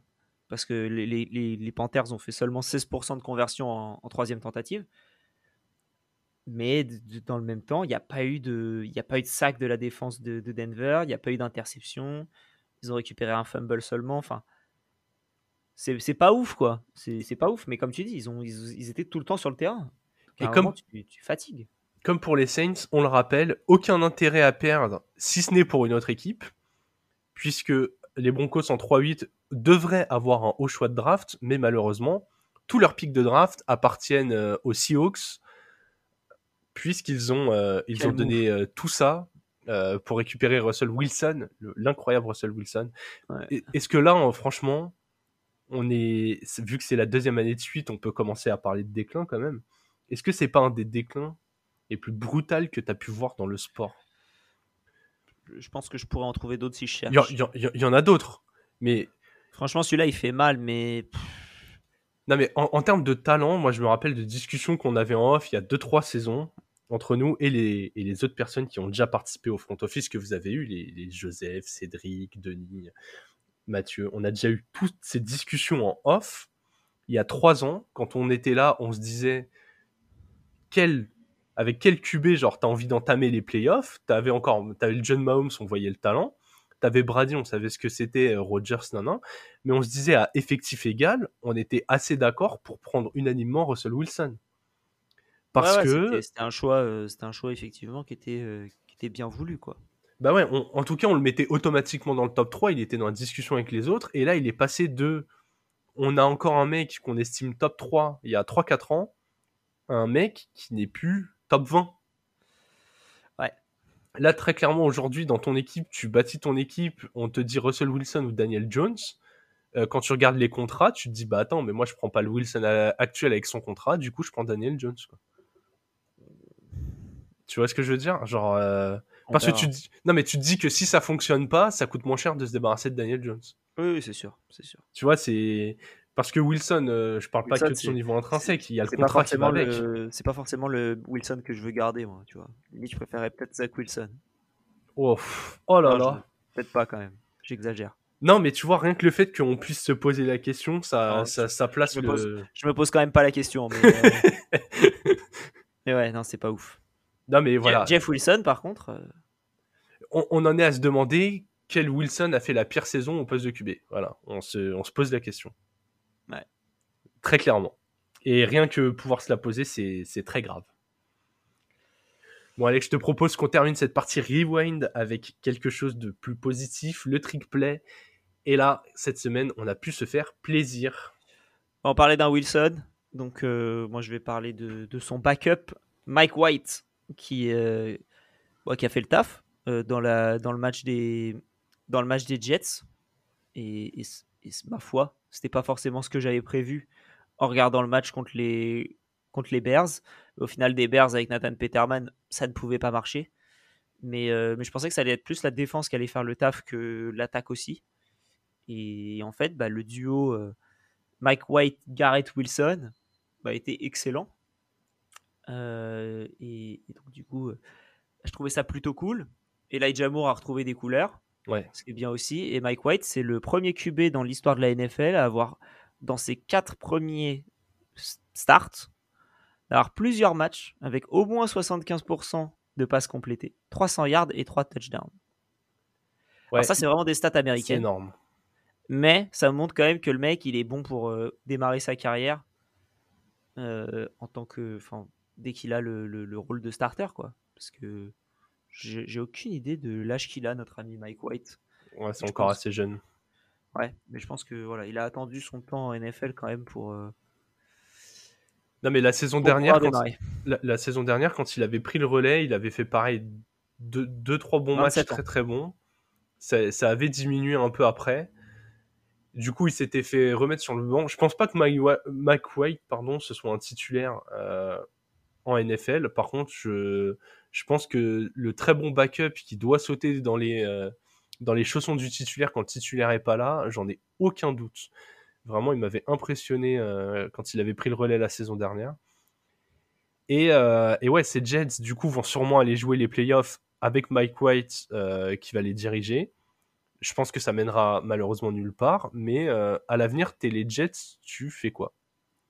parce que les Panthers ont fait seulement 16% de conversion en troisième tentative. Mais dans le même temps, il n'y a pas eu de sac de la défense de Denver. Il n'y a pas eu d'interception. Ils ont récupéré un fumble seulement. Enfin... C'est pas ouf, quoi. C'est pas ouf, mais comme tu dis, ils étaient tout le temps sur le terrain. Et comme tu fatigues. Comme pour les Saints, on le rappelle, aucun intérêt à perdre, si ce n'est pour une autre équipe, puisque les Broncos en 3-8 devraient avoir un haut choix de draft, mais malheureusement, tous leurs picks de draft appartiennent aux Seahawks, puisqu'ils ont donné tout ça. Pour récupérer Russell Wilson, l'incroyable Russell Wilson. Ouais. Est-ce que là, franchement... vu que c'est la deuxième année de suite, on peut commencer à parler de déclin quand même. Est-ce que c'est pas un des déclins les plus brutaux que tu as pu voir dans le sport? Je pense que je pourrais en trouver d'autres si je cherche. Il y en a d'autres, mais... Franchement, celui-là, il fait mal, mais... Non, mais en termes de talent, moi, je me rappelle de discussions qu'on avait en off il y a 2-3 saisons entre nous et les autres personnes qui ont déjà participé au front office que vous avez eu, les Joseph, Cédric, Denis... Mathieu, on a déjà eu toutes ces discussions en off. Il y a 3 ans, quand on était là, on se disait avec quel QB, genre, t'as envie d'entamer les playoffs. T'avais le John Mahomes, on voyait le talent. T'avais Brady, on savait ce que c'était, Rodgers, nanan. Mais on se disait à effectif égal, on était assez d'accord pour prendre unanimement Russell Wilson. Parce que... C'était un choix, effectivement, qui était bien voulu, quoi. Bah ouais, en tout cas, on le mettait automatiquement dans le top 3, il était dans la discussion avec les autres, et là, il est passé de... On a encore un mec qu'on estime top 3 il y a 3-4 ans, à un mec qui n'est plus top 20. Ouais. Là, très clairement, aujourd'hui, dans ton équipe, tu bâtis ton équipe, on te dit Russell Wilson ou Daniel Jones. Quand tu regardes les contrats, tu te dis, bah attends, mais moi, je prends pas le Wilson actuel avec son contrat, du coup, je prends Daniel Jones, quoi. Tu vois ce que je veux dire? Genre... Parce que tu te dis que si ça fonctionne pas, ça coûte moins cher de se débarrasser de Daniel Jones. Oui, c'est sûr. Tu vois, c'est parce que Wilson, je parle Wilson, pas que de son niveau intrinsèque, il y a le contrat qui va avec. C'est pas forcément le Wilson que je veux garder, moi, tu vois. Limite, je préférais peut-être Zach Wilson. Peut-être pas quand même, j'exagère. Non, mais tu vois, rien que le fait qu'on puisse se poser la question, ça place le... Je me pose quand même pas la question, mais... mais ouais, non, c'est pas ouf. Non, mais voilà. Jeff Wilson, par contre... On en est à se demander quel Wilson a fait la pire saison au poste de QB. Voilà, on se pose la question. Ouais. Très clairement. Et rien que pouvoir se la poser, c'est très grave. Bon, Alex, je te propose qu'on termine cette partie rewind avec quelque chose de plus positif, le trick play. Et là, cette semaine, on a pu se faire plaisir. On parlait d'un Wilson. Donc, moi, je vais parler de son backup, Mike White. Qui a fait le taf dans le match des Jets. Et ma foi, c'était pas forcément ce que j'avais prévu en regardant le match contre les Bears. Au final, des Bears avec Nathan Peterman, ça ne pouvait pas marcher. Mais je pensais que ça allait être plus la défense qui allait faire le taf que l'attaque aussi. Et en fait, le duo Mike White, Garrett Wilson était excellent. Et donc du coup, je trouvais ça plutôt cool. Elijah Moore a retrouvé des couleurs, ce qui est bien aussi. Et Mike White, c'est le premier QB dans l'histoire de la NFL à avoir, dans ses 4 premiers starts, d'avoir plusieurs matchs avec au moins 75% de passes complétées, 300 yards et 3 touchdowns. Alors ça, c'est vraiment des stats américaines. C'est énorme. Mais ça montre quand même que le mec, il est bon pour démarrer sa carrière dès qu'il a le rôle de starter, quoi. Parce que j'ai aucune idée de l'âge qu'il a, notre ami Mike White. Ouais, c'est encore assez jeune. Ouais, mais je pense que il a attendu son temps en NFL quand même pour. Non, mais la saison dernière, quand il avait pris le relais, il avait fait pareil, 2-3 bons matchs très très bons. Ça avait diminué un peu après. Du coup, il s'était fait remettre sur le banc. Je pense pas que Mike White, ce soit un titulaire en NFL. Par contre, je pense que le très bon backup qui doit sauter dans les chaussons du titulaire quand le titulaire est pas là, j'en ai aucun doute. Vraiment, il m'avait impressionné quand il avait pris le relais la saison dernière. Et ouais, ces Jets, du coup, vont sûrement aller jouer les playoffs avec Mike White qui va les diriger. Je pense que ça mènera malheureusement nulle part, mais à l'avenir, t'es les Jets, tu fais quoi ?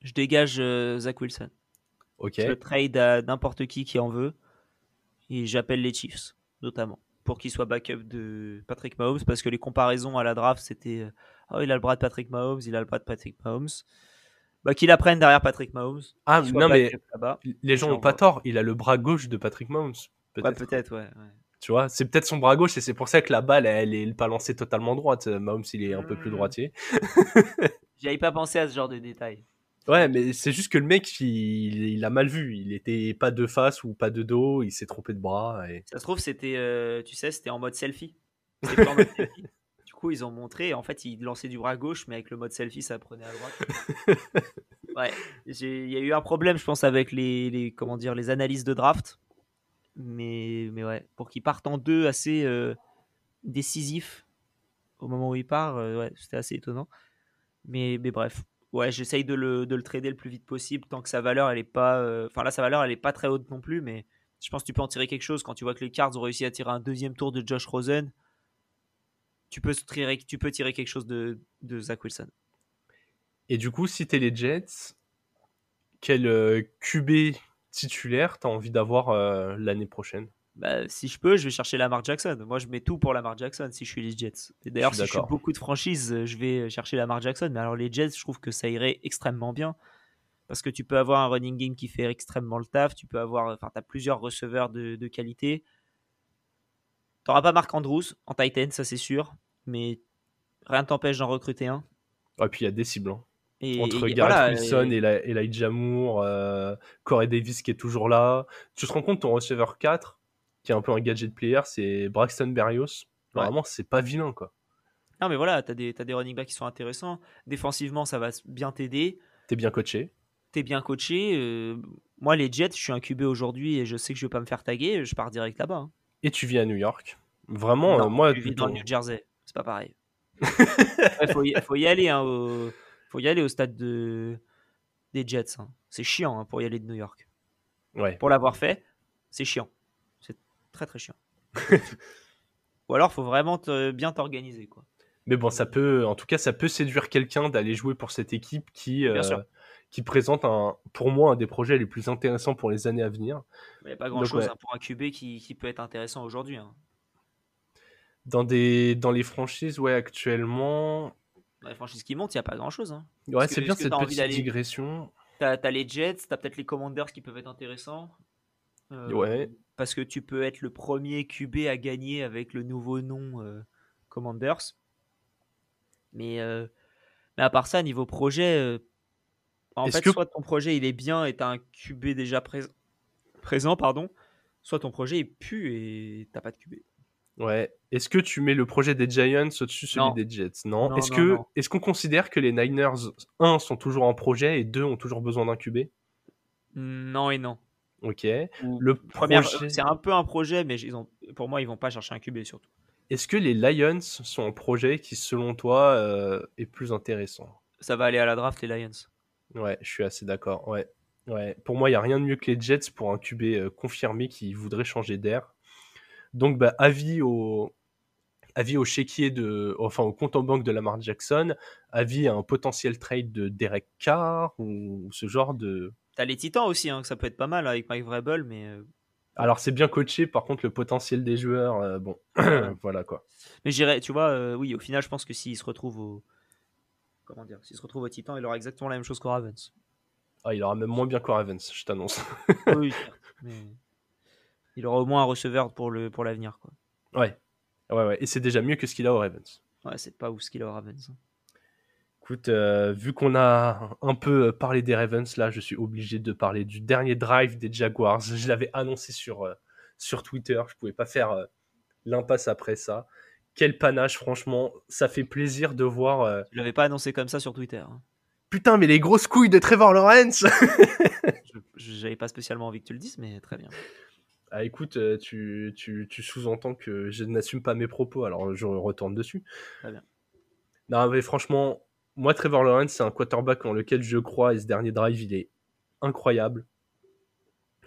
Je dégage Zach Wilson. Okay. Je le trade à n'importe qui en veut, et j'appelle les Chiefs, notamment, pour qu'ils soient backup de Patrick Mahomes, parce que les comparaisons à la draft, c'était il a le bras de Patrick Mahomes, qu'il apprenne derrière Patrick Mahomes. Ah non, mais les gens n'ont pas tort, il a le bras gauche de Patrick Mahomes. Peut-être. Tu vois, c'est peut-être son bras gauche et c'est pour ça que la balle, elle est pas lancée totalement droite. Mahomes, il est un peu plus droitier. J'avais pas pensé à ce genre de détail. Ouais, mais c'est juste que le mec, il a mal vu. Il était pas de face ou pas de dos. Il s'est trompé de bras. Et... ça se trouve, c'était, c'était en mode selfie. C'était pas en mode selfie. Du coup, ils ont montré. En fait, il lançait du bras gauche, mais avec le mode selfie, ça prenait à droite. Ouais, il y a eu un problème, je pense, avec les analyses de draft. Mais ouais, pour qu'ils partent en deux assez décisifs au moment où ils partent, c'était assez étonnant. Mais bref, ouais, j'essaye de le trader le plus vite possible tant que sa valeur, elle est pas... sa valeur, elle est pas très haute non plus, mais je pense que tu peux en tirer quelque chose. Quand tu vois que les Cards ont réussi à tirer un deuxième tour de Josh Rosen, tu peux tirer quelque chose de Zach Wilson. Et du coup, si t'es les Jets, quel QB... titulaire, t'as envie d'avoir l'année prochaine? Si je peux, je vais chercher Lamar Jackson. Moi, je mets tout pour Lamar Jackson si je suis les Jets. Et d'ailleurs, si je suis beaucoup de franchises, je vais chercher Lamar Jackson. Mais alors, les Jets, je trouve que ça irait extrêmement bien parce que tu peux avoir un running game qui fait extrêmement le taf. Tu peux avoir, t'as plusieurs receveurs de qualité. T'auras pas Mark Andrews en Titan, ça c'est sûr, mais rien ne t'empêche d'en recruter un. Et puis il y a des cibles. Entre Garrett Wilson et Elijah Moore, Corey Davis qui est toujours là. Tu te rends compte, ton receveur 4, qui est un peu un gadget player, c'est Braxton Berrios. Normalement, c'est pas vilain, quoi. Non, mais voilà, t'as des running backs qui sont intéressants. Défensivement, ça va bien t'aider. T'es bien coaché. Moi, les Jets, je suis un QB aujourd'hui et je sais que je vais pas me faire taguer. Je pars direct là-bas. Et tu vis à New York. Vraiment, non, moi... tu vis dans le New Jersey. C'est pas pareil. Faut y aller, hein, faut y aller au stade des Jets. Hein. C'est chiant pour y aller de New York. Ouais. Pour l'avoir fait, c'est chiant. C'est très très chiant. Ou alors, faut vraiment bien t'organiser, quoi. Mais bon, ça peut séduire quelqu'un d'aller jouer pour cette équipe qui présente pour moi un des projets les plus intéressants pour les années à venir. Il n'y a pas grand chose pour un QB qui peut être intéressant aujourd'hui. Hein. Dans les franchises, actuellement. Dans les franchises qui montent, il n'y a pas grand-chose. Hein. Ouais, c'est bien cette petite digression. T'as les Jets, t'as peut-être les Commanders qui peuvent être intéressants. Parce que tu peux être le premier QB à gagner avec le nouveau nom Commanders. Mais à part ça, niveau projet, soit ton projet il est bien et t'as un QB déjà présent, soit ton projet il pue et t'as pas de QB. Ouais. Est-ce que tu mets le projet des Giants au-dessus de celui des Jets ? Non. Non. Est-ce qu'on considère que les Niners, 1, sont toujours en projet et 2, ont toujours besoin d'un QB ? Non et non. Ok. C'est un peu un projet, mais pour moi, ils ne vont pas chercher un QB surtout. Est-ce que les Lions sont un projet qui, selon toi, est plus intéressant ? Ça va aller à la draft, les Lions. Ouais, je suis assez d'accord. Ouais. Pour moi, il n'y a rien de mieux que les Jets pour un QB confirmé qui voudrait changer d'air. Donc, avis au chéquier au compte en banque de Lamar Jackson, avis à un potentiel trade de Derek Carr ou ce genre de... T'as les Titans aussi, hein, que ça peut être pas mal avec Mike Vrabel, mais... Alors, c'est bien coaché, par contre, le potentiel des joueurs, voilà quoi. Mais j'irais, tu vois, oui, au final, je pense que s'ils se retrouvent au Titan, il aura exactement la même chose qu'au Ravens. Ah, il aura même moins bien qu'au Ravens, je t'annonce. Oui, mais il aura au moins un receveur pour l'avenir, quoi. Ouais, et c'est déjà mieux que ce qu'il a au Ravens. Ouais, c'est pas ouf ce qu'il a au Ravens. Écoute, vu qu'on a un peu parlé des Ravens, là, je suis obligé de parler du dernier drive des Jaguars. Je l'avais annoncé sur Twitter, je ne pouvais pas faire l'impasse après ça. Quel panache, franchement, ça fait plaisir de voir... Je ne l'avais pas annoncé comme ça sur Twitter. Putain, mais les grosses couilles de Trevor Lawrence. Je n'avais pas spécialement envie que tu le dises, mais très bien. Ah, écoute, tu sous-entends que je n'assume pas mes propos, alors je retourne dessus. Très bien. Non, mais franchement... Moi, Trevor Lawrence, c'est un quarterback en lequel je crois, et ce dernier drive, il est incroyable.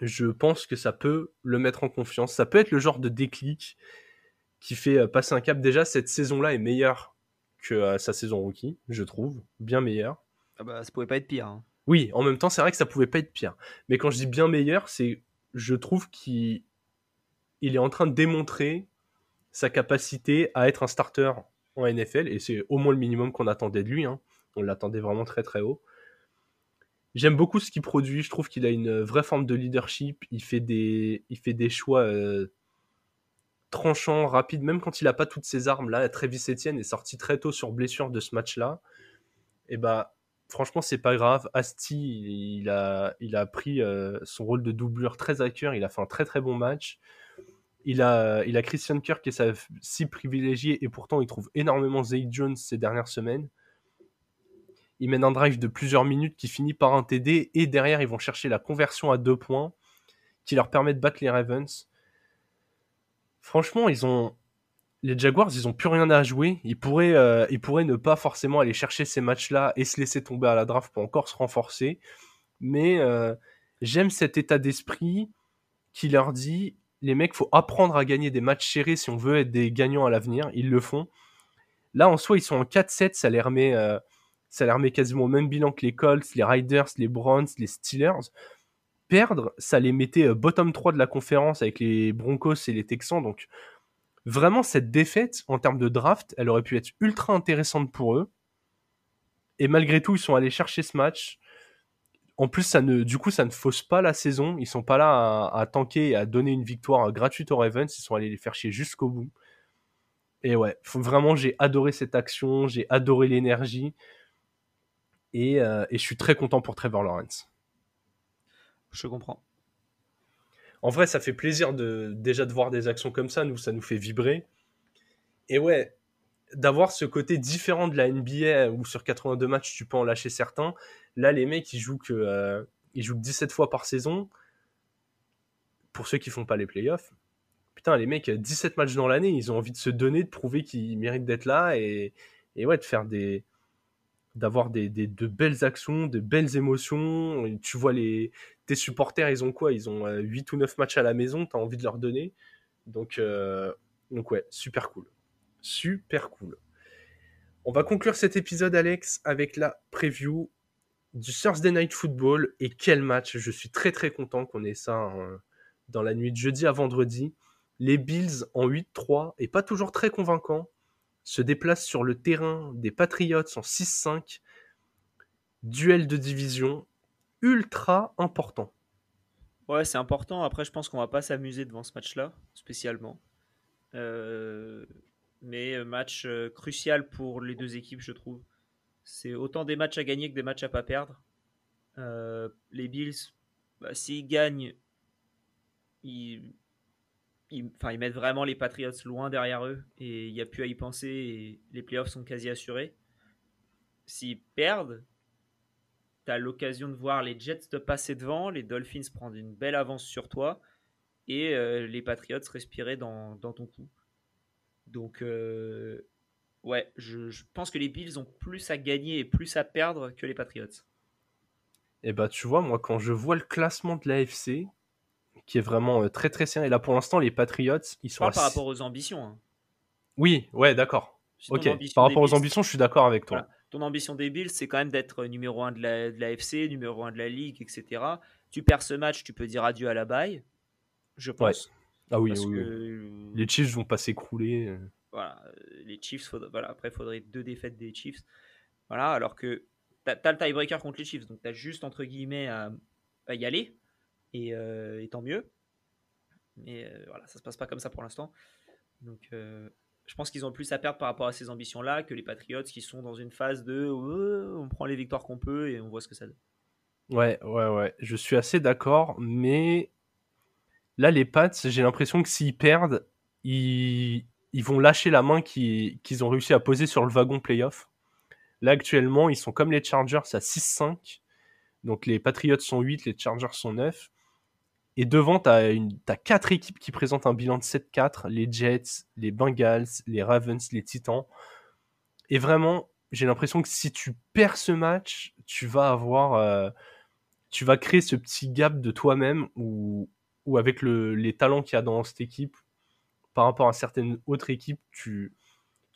Je pense que ça peut le mettre en confiance. Ça peut être le genre de déclic qui fait passer un cap. Déjà, cette saison-là est meilleure que sa saison rookie, je trouve. Bien meilleure. Ah bah, ça pouvait pas être pire. Hein. Oui, en même temps, c'est vrai que ça pouvait pas être pire. Mais quand je dis bien meilleur, c'est je trouve qu'il est en train de démontrer sa capacité à être un starter en NFL, et c'est au moins le minimum qu'on attendait de lui, hein. On l'attendait vraiment très très haut. J'aime beaucoup ce qu'il produit, je trouve qu'il a une vraie forme de leadership, il fait des choix tranchants, rapides, même quand il n'a pas toutes ses armes. Là, Travis Etienne est sorti très tôt sur blessure de ce match-là, et bah franchement c'est pas grave. Asti, il a pris son rôle de doublure très à cœur, il a fait un très très bon match. Il a Christian Kirk et sa cible privilégiée, et pourtant il trouve énormément Zay Jones ces dernières semaines. Il mène un drive de plusieurs minutes qui finit par un TD, et derrière ils vont chercher la conversion à 2 points qui leur permet de battre les Ravens. Franchement, les Jaguars, ils n'ont plus rien à jouer. Ils pourraient ne pas forcément aller chercher ces matchs-là et se laisser tomber à la draft pour encore se renforcer. Mais j'aime cet état d'esprit qui leur dit... Les mecs, faut apprendre à gagner des matchs serrés si on veut être des gagnants à l'avenir. Ils le font. Là, en soi, ils sont en 4-7. Ça les remet quasiment au même bilan que les Colts, les Riders, les Browns, les Steelers. Perdre, ça les mettait bottom 3 de la conférence avec les Broncos et les Texans. Donc, vraiment, cette défaite, en termes de draft, elle aurait pu être ultra intéressante pour eux. Et malgré tout, ils sont allés chercher ce match. En plus, ça ne fausse pas la saison. Ils sont pas là à tanker et à donner une victoire gratuite aux Ravens. Ils sont allés les faire chier jusqu'au bout. Et ouais, vraiment, j'ai adoré cette action. J'ai adoré l'énergie. Et je suis très content pour Trevor Lawrence. Je comprends. En vrai, ça fait plaisir déjà de voir des actions comme ça. Nous, ça nous fait vibrer. Et ouais, d'avoir ce côté différent de la NBA où sur 82 matchs, tu peux en lâcher certains. Là, les mecs, ils jouent que 17 fois par saison. Pour ceux qui font pas les playoffs. Putain, les mecs, 17 matchs dans l'année, ils ont envie de se donner, de prouver qu'ils méritent d'être là et ouais, de faire d'avoir de belles actions, de belles émotions. Et tu vois tes supporters, ils ont quoi ? Ils ont 8 ou 9 matchs à la maison, t'as envie de leur donner. Donc ouais, super cool. Super cool. On va conclure cet épisode, Alex, avec la preview du Thursday Night Football. Et quel match! Je suis très très content qu'on ait ça dans la nuit de jeudi à vendredi. Les Bills en 8-3 et pas toujours très convaincants se déplacent sur le terrain des Patriots en 6-5. Duel de division ultra important. Ouais, c'est important. Après, je pense qu'on va pas s'amuser devant ce match-là spécialement. Mais match crucial pour les deux équipes, je trouve. C'est autant des matchs à gagner que des matchs à pas perdre. Les Bills, bah, s'ils gagnent, ils mettent vraiment les Patriots loin derrière eux et il n'y a plus à y penser et les playoffs sont quasi assurés. S'ils perdent, tu as l'occasion de voir les Jets te passer devant, les Dolphins prendre une belle avance sur toi et les Patriots respirer dans ton cou. Donc, ouais, je pense que les Bills ont plus à gagner et plus à perdre que les Patriots. Et bah, tu vois, moi, quand je vois le classement de l'AFC, qui est vraiment très très serré, et là pour l'instant, les Patriots, ils sont. Par rapport aux ambitions. Hein. Oui, ouais, d'accord. Ok, par rapport aux ambitions, je suis d'accord avec toi. Voilà. Ton ambition des Bills, c'est quand même d'être numéro 1 de l'AFC, numéro 1 de la Ligue, etc. Tu perds ce match, tu peux dire adieu à la bye, je pense. Ouais. Ah oui, parce oui, que... les Chiefs vont pas s'écrouler. Voilà, les Chiefs, voilà, après il faudrait 2 défaites des Chiefs. Voilà, alors que t'as le tiebreaker contre les Chiefs, donc t'as juste entre guillemets à y aller, et tant mieux. Mais voilà, ça se passe pas comme ça pour l'instant. Donc je pense qu'ils ont plus à perdre par rapport à ces ambitions-là que les Patriots qui sont dans une phase de on prend les victoires qu'on peut et on voit ce que ça donne. Ouais, je suis assez d'accord, mais là les Pats, j'ai l'impression que s'ils perdent, ils vont lâcher la main qu'ils ont réussi à poser sur le wagon playoff. Là, actuellement, ils sont comme les Chargers à 6-5. Donc, les Patriots sont 8, les Chargers sont 9. Et devant, t'as 4 équipes qui présentent un bilan de 7-4. Les Jets, les Bengals, les Ravens, les Titans. Et vraiment, j'ai l'impression que si tu perds ce match, tu vas créer ce petit gap de toi-même ou avec les talents qu'il y a dans cette équipe, par rapport à certaines autres équipes, tu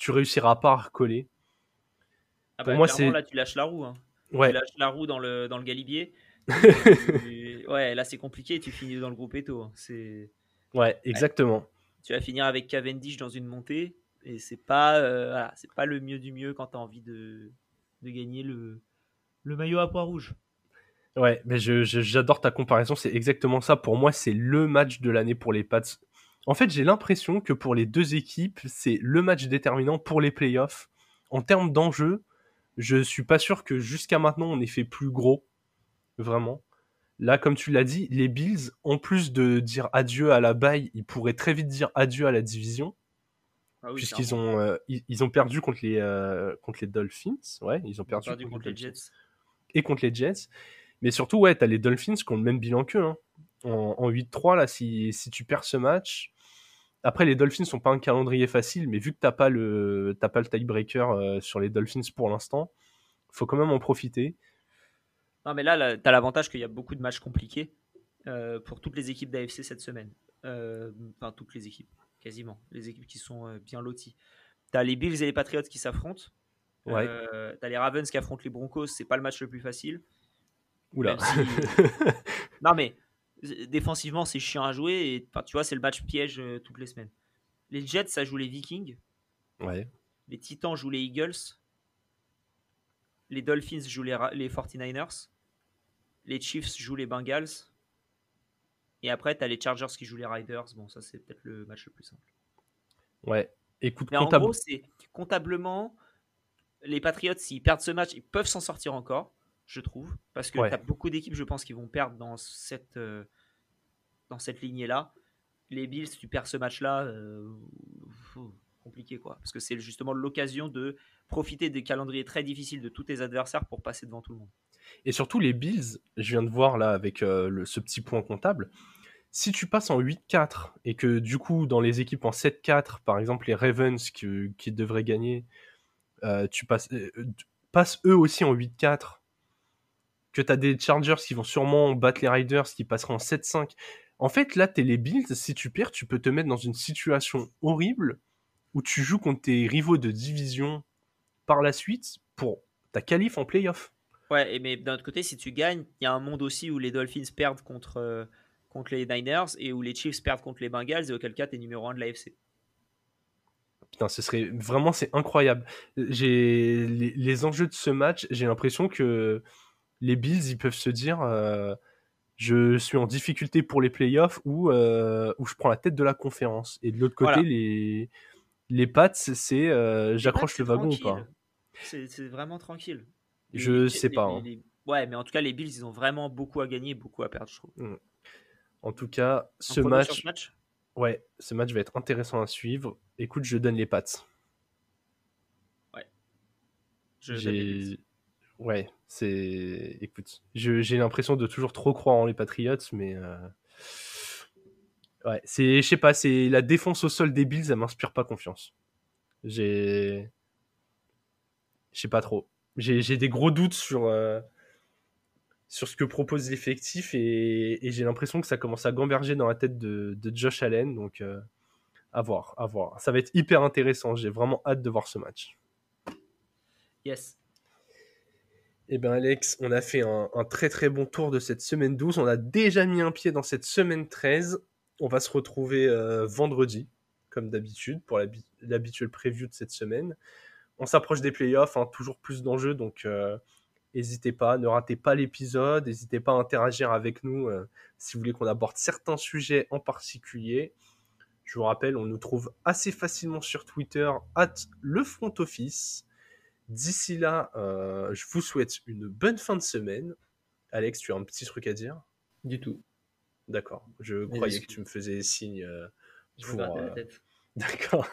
réussiras pas à recoller. Ah bah, pour moi, clairement, c'est... là, tu lâches la roue. Hein. Ouais. Tu lâches la roue dans le galibier. Ouais, là, c'est compliqué. Tu finis dans le groupe Eto. Hein. Ouais, exactement. Ouais. Tu vas finir avec Cavendish dans une montée. Et c'est pas, voilà, c'est pas le mieux du mieux quand tu as envie de gagner le maillot à pois rouge. Ouais, mais j'adore ta comparaison. C'est exactement ça. Pour moi, c'est le match de l'année pour les Pats. En fait, j'ai l'impression que pour les deux équipes, c'est le match déterminant pour les playoffs. En termes d'enjeu, je ne suis pas sûr que jusqu'à maintenant, on ait fait plus gros, vraiment. Là, comme tu l'as dit, les Bills, en plus de dire adieu à la bye, ils pourraient très vite dire adieu à la division, ah oui, puisqu'ils ont perdu contre les Dolphins. Ouais, ils ont perdu contre les Jets. Et contre les Jets. Mais surtout, ouais, tu as les Dolphins qui ont le même bilan qu'eux, hein. En 8-3, là, si tu perds ce match... Après, les Dolphins sont pas un calendrier facile, mais vu que t'as pas le tiebreaker sur les Dolphins pour l'instant, faut quand même en profiter. Non, mais là t'as l'avantage qu'il y a beaucoup de matchs compliqués pour toutes les équipes d'AFC cette semaine. Enfin, toutes les équipes, quasiment. Les équipes qui sont bien loties. T'as les Bills et les Patriots qui s'affrontent. Ouais. T'as les Ravens qui affrontent les Broncos. C'est pas le match le plus facile. Oula. Non, mais... défensivement c'est chiant à jouer et tu vois, c'est le match piège toutes les semaines. Les Jets, ça joue les Vikings. Ouais. Les Titans jouent les Eagles. Les Dolphins jouent les 49ers. Les Chiefs jouent les Bengals. Et après t'as les Chargers qui jouent les Raiders. Bon, ça c'est peut-être le match le plus simple. Ouais. Écoute, mais en gros, c'est comptablement, les Patriots, s'ils perdent ce match, ils peuvent s'en sortir encore, je trouve, parce que ouais, tu as beaucoup d'équipes, je pense, qui vont perdre dans cette lignée-là. Les Bills, tu perds ce match-là, compliqué, quoi, parce que c'est justement l'occasion de profiter des calendriers très difficiles de tous tes adversaires pour passer devant tout le monde. Et surtout, les Bills, je viens de voir là avec ce petit point comptable, si tu passes en 8-4 et que du coup, dans les équipes en 7-4, par exemple les Ravens qui devraient gagner, tu passes eux aussi en 8-4, que tu as des Chargers qui vont sûrement battre les Raiders, qui passeront en 7-5. En fait, là, tu es les Bills. Si tu perds, tu peux te mettre dans une situation horrible où tu joues contre tes rivaux de division par la suite pour ta qualif en play-off. Ouais, mais d'un autre côté, si tu gagnes, il y a un monde aussi où les Dolphins perdent contre les Niners et où les Chiefs perdent contre les Bengals, et auquel cas, tu es numéro 1 de l'AFC. Putain, ce serait vraiment, c'est incroyable. Les enjeux de ce match, j'ai l'impression que les Bills, ils peuvent se dire je suis en difficulté pour les playoffs ou je prends la tête de la conférence. Et de l'autre côté, voilà, les Pats, c'est j'accroche le wagon ou pas. C'est vraiment tranquille. Je sais pas. Hein. Ouais, mais en tout cas, les Bills, ils ont vraiment beaucoup à gagner, beaucoup à perdre, je trouve. En tout cas, ce match. Ouais, ce match va être intéressant à suivre. Écoute, je donne les pattes. Ouais. Ouais, c'est... Écoute, j'ai l'impression de toujours trop croire en les Patriots, mais... Ouais, c'est... Je sais pas, c'est la défense au sol des Bills, elle m'inspire pas confiance. Je sais pas trop. J'ai des gros doutes sur ce que propose l'effectif et j'ai l'impression que ça commence à gamberger dans la tête de Josh Allen. Donc, à voir. Ça va être hyper intéressant. J'ai vraiment hâte de voir ce match. Yes. Eh bien, Alex, on a fait un très, très bon tour de cette semaine 12. On a déjà mis un pied dans cette semaine 13. On va se retrouver vendredi, comme d'habitude, pour l'habituelle preview de cette semaine. On s'approche des playoffs, hein, toujours plus d'enjeux, donc n'hésitez pas, ne ratez pas l'épisode, n'hésitez pas à interagir avec nous si vous voulez qu'on aborde certains sujets en particulier. Je vous rappelle, on nous trouve assez facilement sur Twitter, @lefrontoffice. D'ici là, je vous souhaite une bonne fin de semaine. Alex, tu as un petit truc à dire ? Du tout. D'accord, je croyais que tu me faisais signe pour... la tête. D'accord.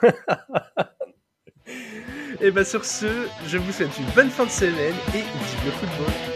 Et bien sur ce, je vous souhaite une bonne fin de semaine et vive le football.